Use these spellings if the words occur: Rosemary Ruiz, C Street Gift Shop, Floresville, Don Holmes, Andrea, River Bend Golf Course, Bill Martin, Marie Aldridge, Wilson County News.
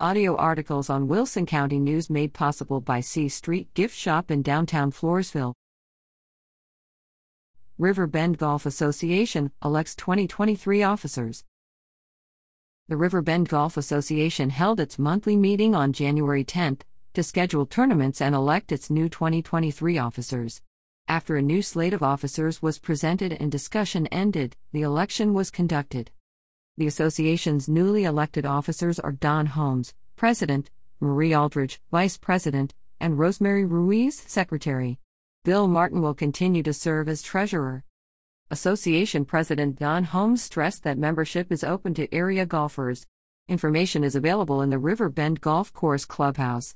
Audio articles on Wilson County News made possible by C Street Gift Shop in downtown Floresville. River Bend Golf Association elects 2023 officers. The River Bend Golf Association held its monthly meeting on January 10th to schedule tournaments and elect its new 2023 officers. After a new slate of officers was presented and discussion ended, the election was conducted. The association's newly elected officers are Don Holmes, President, Marie Aldridge, Vice President, and Rosemary Ruiz, Secretary. Bill Martin will continue to serve as Treasurer. Association President Don Holmes stressed that membership is open to area golfers. Information is available in the River Bend Golf Course Clubhouse.